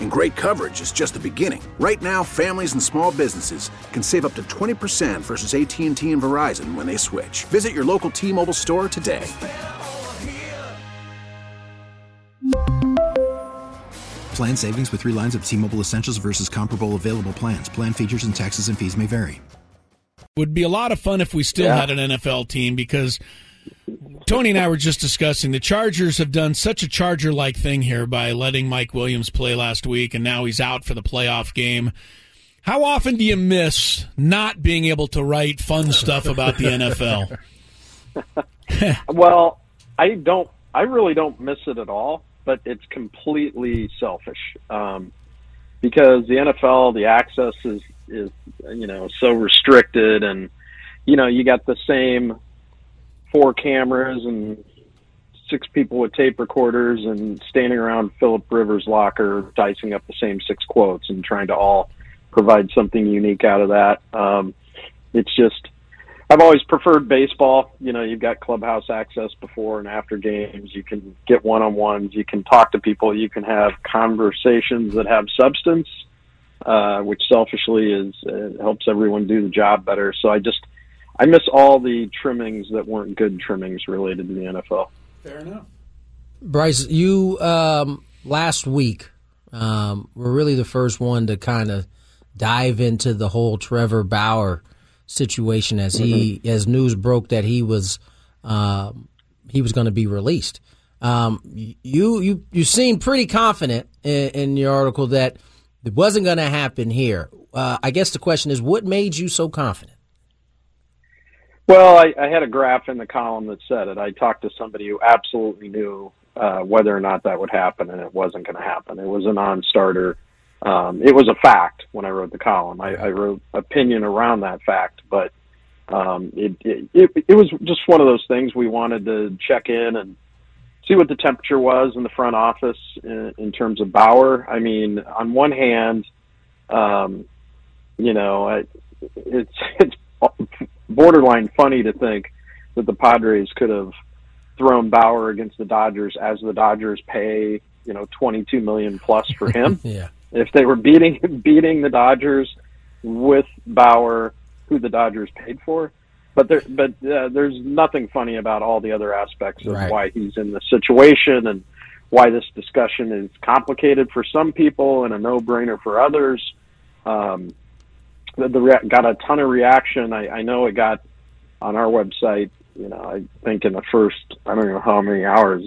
And great coverage is just the beginning. Right now, families and small businesses can save up to 20% versus AT&T and Verizon when they switch. Visit your local T-Mobile store today. Plan savings with 3 lines of T-Mobile Essentials versus comparable available plans. Plan features and taxes and fees may vary. Would be a lot of fun if we still had an NFL team, because Tony and I were just discussing the Chargers have done such a Charger-like thing here by letting Mike Williams play last week, and now he's out for the playoff game. How often do you miss not being able to write fun stuff about the NFL? Well, I really don't miss it at all, but it's completely selfish, because the NFL, the access is so restricted, and you got the same 4 cameras and 6 people with tape recorders and standing around Philip Rivers' locker dicing up the same 6 quotes and trying to all provide something unique out of that. It's just, I've always preferred baseball. You've got clubhouse access before and after games. You can get one-on-ones. You can talk to people. You can have conversations that have substance, which selfishly helps everyone do the job better. So I miss all the trimmings that weren't good trimmings related to the NFL. Fair enough. Bryce, you last week were really the first one to kind of dive into the whole Trevor Bauer situation as as news broke that he was going to be released. You seemed pretty confident in your article that it wasn't going to happen here. I guess the question is, what made you so confident? Well, I had a graph in the column that said it. I talked to somebody who absolutely knew whether or not that would happen, and it wasn't going to happen. It was a non-starter. It was a fact when I wrote the column. I wrote opinion around that fact, but it was just one of those things. We wanted to check in and see what the temperature was in the front office in terms of Bauer. I mean, on one hand, it's borderline funny to think that the Padres could have thrown Bauer against the Dodgers as the Dodgers pay, $22 million plus for him. Yeah. If they were beating the Dodgers with Bauer, who the Dodgers paid for. But there's nothing funny about all the other aspects of why he's in this situation and why this discussion is complicated for some people and a no-brainer for others. Got a ton of reaction. I know it got on our website, I think in the first, I don't know how many hours,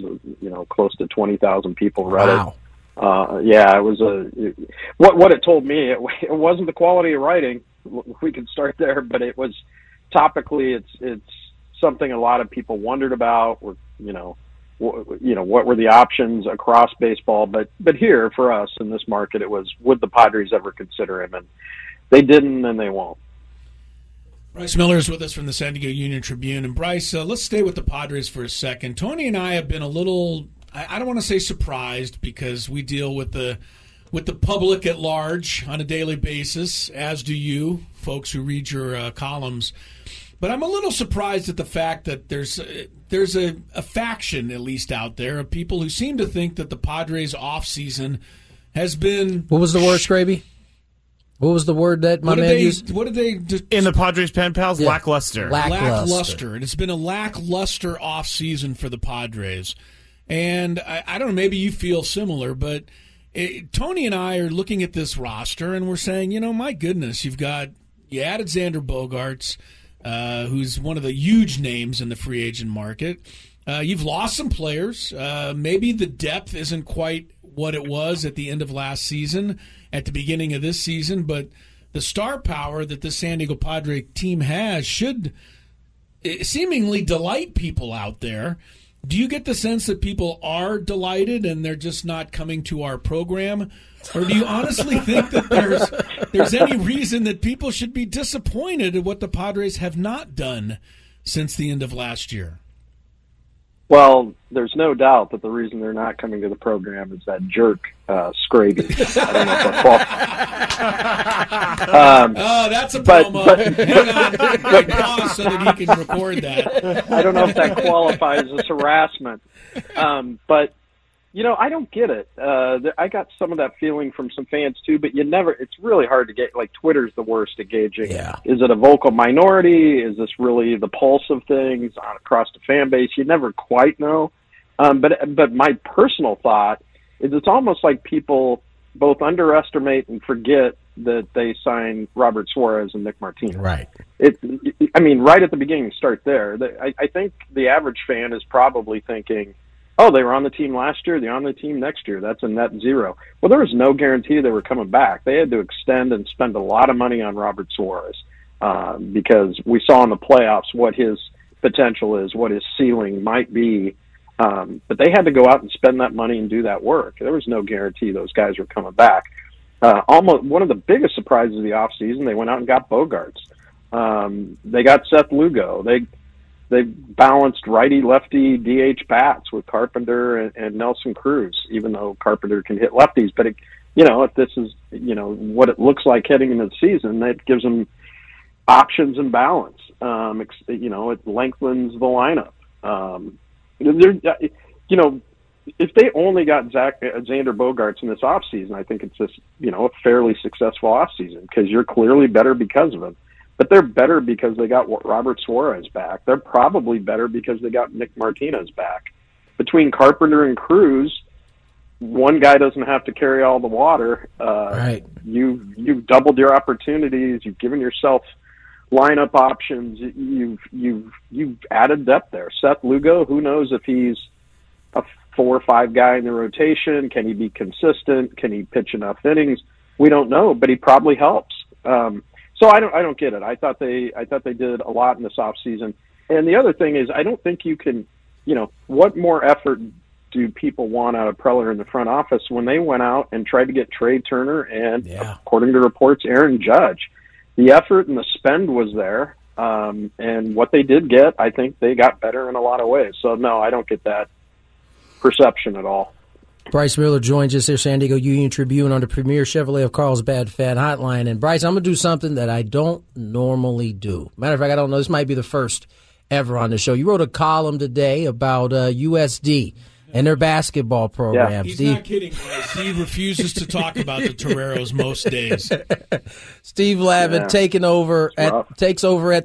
close to 20,000 people read it. It was what it told me. It wasn't the quality of writing. We can start there, but it was topically, it's something a lot of people wondered about. What were the options across baseball? But here for us in this market, it was, would the Padres ever consider him? And they didn't, and they won't. Bryce Miller is with us from the San Diego Union-Tribune. And, Bryce, let's stay with the Padres for a second. Tony and I have been a little, I don't want to say surprised, because we deal with the public at large on a daily basis, as do you, folks who read your columns. But I'm a little surprised at the fact that there's a faction, at least out there, of people who seem to think that the Padres' offseason has been... What was the word, Scraby? What was the word that my man used? What did they do? In the Padres' pen pals? Yeah. Lackluster. And it's been a lackluster offseason for the Padres. And I don't know, maybe you feel similar, but Tony and I are looking at this roster and we're saying, my goodness, you added Xander Bogaerts, who's one of the huge names in the free agent market. You've lost some players. Maybe the depth isn't quite what it was at the end of last season, at the beginning of this season, but the star power that the San Diego Padre team has should seemingly delight people out there. Do you get the sense that people are delighted and they're just not coming to our program? Or do you honestly think that there's any reason that people should be disappointed at what the Padres have not done since the end of last year? Well, there's no doubt that the reason they're not coming to the program is that jerk, Scraby. I don't know if that's false. Oh, that's a promo. Hang on, pause so that he can record that. I don't know if that qualifies as harassment. But, you know, I don't get it. I got some of that feeling from some fans, too, but it's really hard to get, like, Twitter's the worst at gauging. Yeah. Is it a vocal minority? Is this really the pulse of things across the fan base? You never quite know. But my personal thought is it's almost like people both underestimate and forget that they signed Robert Suarez and Nick Martinez. Right. Right at the beginning, start there. I think the average fan is probably thinking, oh, they were on the team last year, they're on the team next year. That's a net zero. Well, there was no guarantee they were coming back. They had to extend and spend a lot of money on Robert Suarez because we saw in the playoffs what his potential is, what his ceiling might be. But they had to go out and spend that money and do that work. There was no guarantee those guys were coming back. Almost one of the biggest surprises of the offseason, they went out and got Bogaerts. They got Seth Lugo. They balanced righty-lefty DH bats with Carpenter and Nelson Cruz, even though Carpenter can hit lefties. But, if this is, what it looks like heading into the season, that gives them options and balance. It lengthens the lineup. If they only got Xander Bogaerts in this offseason, I think it's just, a fairly successful offseason because you're clearly better because of him. But they're better because they got Robert Suarez back. They're probably better because they got Nick Martinez back. Between Carpenter and Cruz, one guy doesn't have to carry all the water. Right. You've doubled your opportunities. You've given yourself lineup options. You've added depth there. Seth Lugo, who knows if he's a 4 or 5 guy in the rotation? Can he be consistent? Can he pitch enough innings? We don't know, but he probably helps. So I don't get it. I thought they did a lot in this offseason. And the other thing is I don't think you can, what more effort do people want out of Preller in the front office when they went out and tried to get Trey Turner and, according to reports, Aaron Judge? The effort and the spend was there. And what they did get, I think they got better in a lot of ways. So, no, I don't get that perception at all. Bryce Miller joins us here, San Diego Union-Tribune, on the Premier Chevrolet of Carlsbad Fan Hotline. And, Bryce, I'm going to do something that I don't normally do. Matter of fact, I don't know. This might be the first ever on the show. You wrote a column today about USD and their basketball programs. Yeah. He's not kidding, Bryce. He refuses to talk about the Toreros most days. Steve Lavin takes over at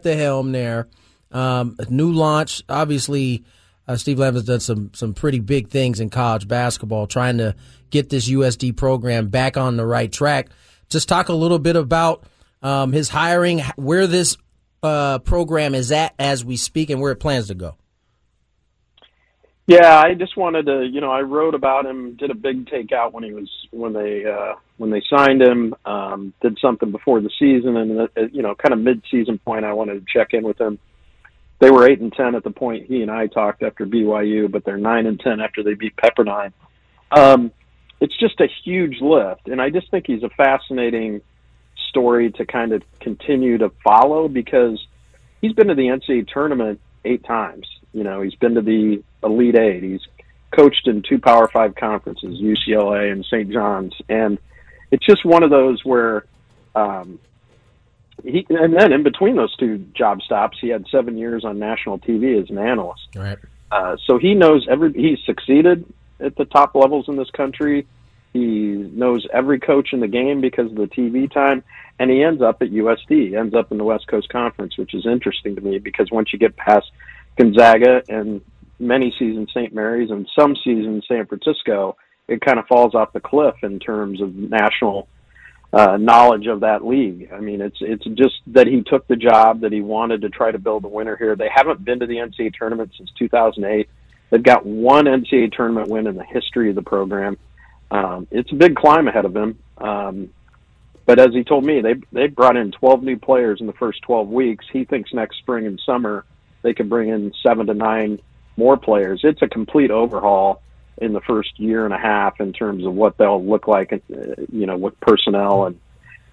the helm there. A new launch, obviously. Steve Lavin's done some pretty big things in college basketball, trying to get this USD program back on the right track. Just talk a little bit about his hiring, where this program is at as we speak, and where it plans to go. Yeah, I just wanted to, I wrote about him, did a big takeout when they signed him, did something before the season, and kind of mid-season point, I wanted to check in with him. They were 8-10 at the point he and I talked after BYU, but they're 9-10 after they beat Pepperdine. It's just a huge lift, and I just think he's a fascinating story to kind of continue to follow because he's been to the NCAA tournament 8 times. He's been to the Elite Eight. He's coached in 2 Power 5 conferences, UCLA and St. John's, and it's just one of those where and then in between those 2 job stops, he had 7 years on national TV as an analyst. Right. So he knows he's succeeded at the top levels in this country. He knows every coach in the game because of the TV time. And he ends up at USD, he ends up in the West Coast Conference, which is interesting to me because once you get past Gonzaga and many seasons St. Mary's and some seasons San Francisco, it kind of falls off the cliff in terms of national knowledge of that league. I mean, it's just that he took the job, that he wanted to try to build a winner here. They haven't been to the NCAA tournament since 2008. They've got one NCAA tournament win in the history of the program. It's a big climb ahead of him. But as he told me, they brought in 12 new players in the first 12 weeks. He thinks next spring and summer they could bring in 7 to 9 more players. It's a complete overhaul in the first year and a half in terms of what they'll look like, you know, with personnel,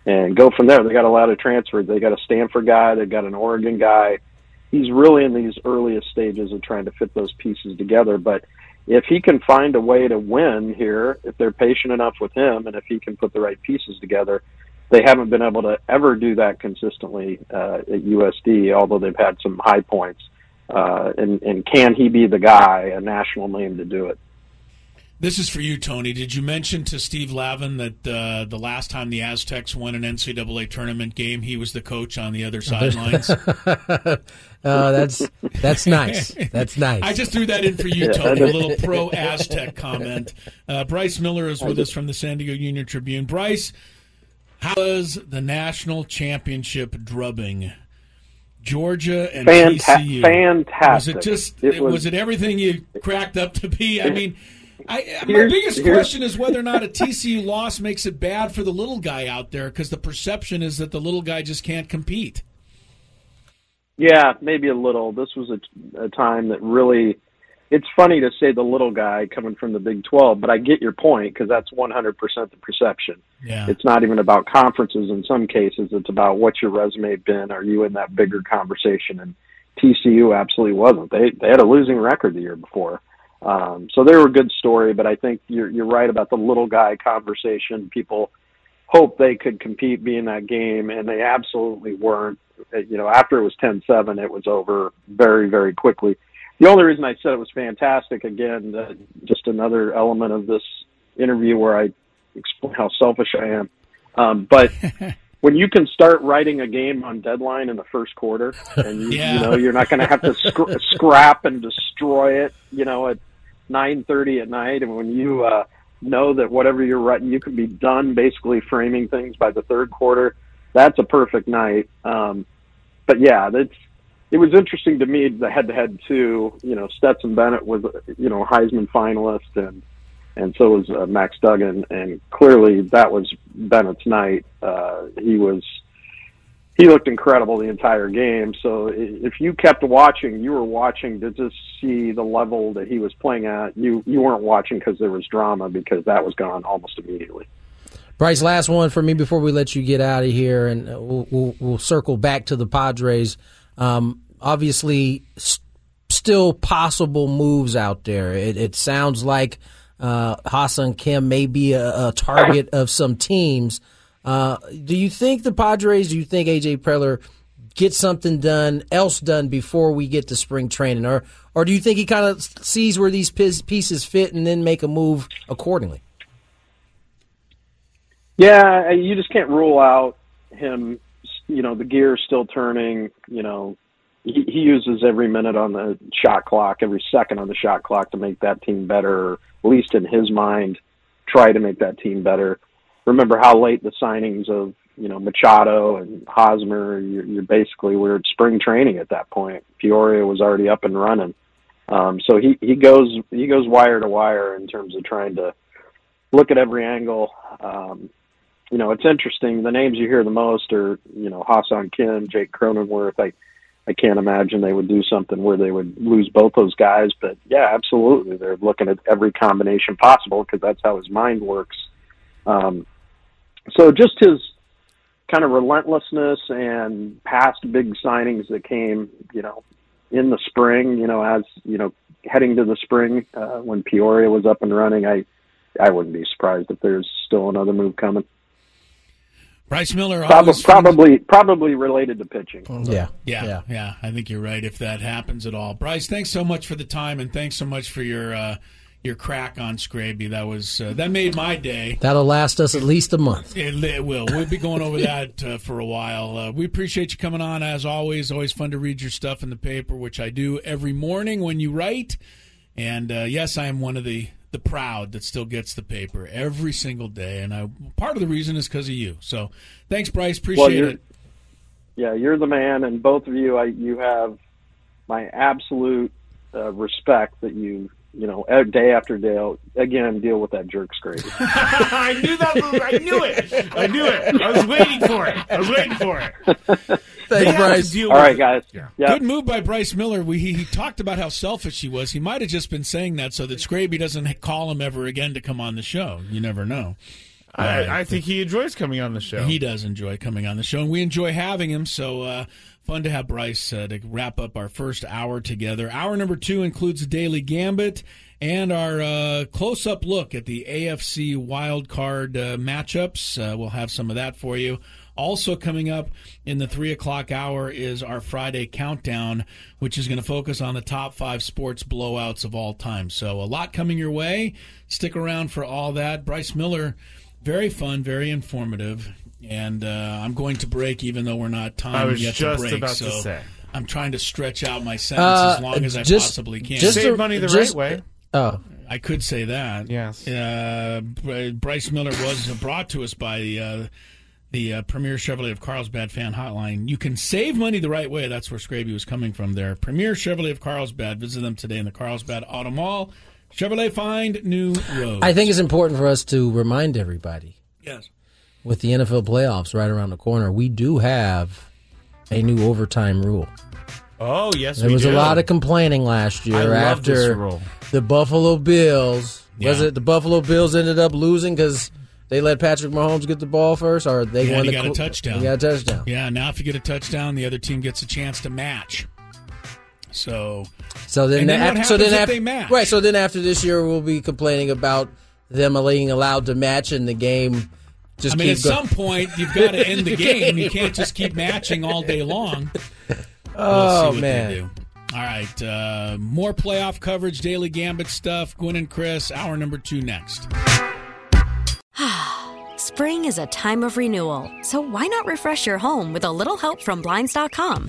and go from there. They got a lot of transfers. They got a Stanford guy. They got an Oregon guy. He's really in these earliest stages of trying to fit those pieces together. But if he can find a way to win here, if they're patient enough with him, and if he can put the right pieces together, they haven't been able to ever do that consistently at USD, although they've had some high points. And can he be the guy, a national name, to do it? This is for you, Tony. Did you mention to Steve Lavin that the last time the Aztecs won an NCAA tournament game, he was the coach on the other sidelines? That's nice. That's nice. I just threw that in for you, Tony, a little pro-Aztec comment. Bryce Miller is with us from the San Diego Union-Tribune. Bryce, how was the national championship drubbing? Georgia and TCU. Fantastic. Was it just? Was it everything you cracked up to be? I mean. My biggest question is whether or not a TCU loss makes it bad for the little guy out there, because the perception is that the little guy just can't compete. Yeah, maybe a little. This was a time that really – it's funny to say the little guy coming from the Big 12, but I get your point, because that's 100% the perception. Yeah. It's not even about conferences in some cases. It's about what's your resume been. Are you in that bigger conversation? And TCU absolutely wasn't. They had a losing record the year before. So they were a good story, but I think you're right about the little guy conversation. People hope they could compete, be in that game, and they absolutely weren't. You know, after it was 10-7, it was over very, very quickly. The only reason I said it was fantastic, again, just another element of this interview where I explain how selfish I am. But when you can start writing a game on deadline in the first quarter, and you know you're not going to have to scrap and destroy it, you know, at 9:30 at night, and when you know that whatever you're writing, you can be done basically framing things by the third quarter. That's a perfect night. But yeah, it was interesting to me, the head-to-head too. You know, Stetson Bennett was, you know, Heisman finalist, and so was Max Duggan, and clearly that was Bennett's night. He looked incredible the entire game. So if you kept watching, you were watching to just see the level that he was playing at. You weren't watching because there was drama, because that was gone almost immediately. Bryce, last one for me before we let you get out of here, and we'll circle back to the Padres. Obviously, still possible moves out there. It sounds like Ha-Seong Kim may be a target of some teams. Do you think the Padres, AJ Preller gets something else done before we get to spring training? Or do you think he kind of sees where these pieces fit and then make a move accordingly? Yeah, you just can't rule out him, you know, the gear still turning, you know. He uses every minute on the shot clock, every second on the shot clock to make that team better, or at least in his mind, try to make that team better. Remember how late the signings of, you know, Machado and Hosmer, you're basically, we're at spring training at that point. Peoria was already up and running. So he goes wire to wire in terms of trying to look at every angle. You know, it's interesting. The names you hear the most are, you know, Ha-Seong Kim, Jake Cronenworth. I can't imagine they would do something where they would lose both those guys. But, yeah, absolutely. They're looking at every combination possible, because that's how his mind works. So just his kind of relentlessness and past big signings that came, you know, in the spring, you know, as, you know, heading to the spring when Peoria was up and running, I wouldn't be surprised if there's still another move coming. Bryce Miller probably related to pitching. Yeah. I think you're right if that happens at all. Bryce, thanks so much for the time, and thanks so much for your crack on Scraby. That was that made my day. That'll last us at least a month. It will. We'll be going over that for a while. We appreciate you coming on as always. Always fun to read your stuff in the paper, which I do every morning when you write. And yes, I am one of the proud that still gets the paper every single day. And part of the reason is because of you. So thanks, Bryce. Appreciate it. Yeah, you're the man. And both of you, you have my absolute respect that you you know, day after day, again, deal with that jerk scrape. I knew that move. I knew it. I was waiting for it. Thanks, Bryce. All right, guys. Yeah. Yep. Good move by Bryce Miller. He talked about how selfish he was. He might have just been saying that so that Scraby doesn't call him ever again to come on the show. You never know. I think he enjoys coming on the show. He does enjoy coming on the show, and we enjoy having him, so fun to have Bryce to wrap up our first hour together. Hour number 2 includes the Daily Gambit and our close-up look at the AFC wildcard matchups. We'll have some of that for you. Also coming up in the 3 o'clock hour is our Friday Countdown, which is going to focus on the top 5 sports blowouts of all time. So a lot coming your way. Stick around for all that. Bryce Miller... very fun, very informative, and I'm going to break even though we're not time yet to break. I was just about to say. I'm trying to stretch out my sentence as long as I possibly can. Just save money the right way. Oh, I could say that. Yes. Bryce Miller was brought to us by the Premier Chevrolet of Carlsbad fan hotline. You can save money the right way. That's where Scraby was coming from there. Premier Chevrolet of Carlsbad. Visit them today in the Carlsbad Auto Mall. Chevrolet, find new roads. I think it's important for us to remind everybody. Yes. With the NFL playoffs right around the corner, we do have a new overtime rule. Oh, yes, we do. There was a lot of complaining last year after this rule. The Buffalo Bills. Yeah. Was it the Buffalo Bills ended up losing because they let Patrick Mahomes get the ball first? Or they won the got a touchdown. They got a touchdown. Yeah, now if you get a touchdown, the other team gets a chance to match. So then after this year, we'll be complaining about them being allowed to match in the game. Some point, you've got to end the game. You can't just keep matching all day long. Oh, we'll man. All right. More playoff coverage, Daily Gambit stuff. Gwen and Chris, hour number 2 next. Spring is a time of renewal, so why not refresh your home with a little help from Blinds.com?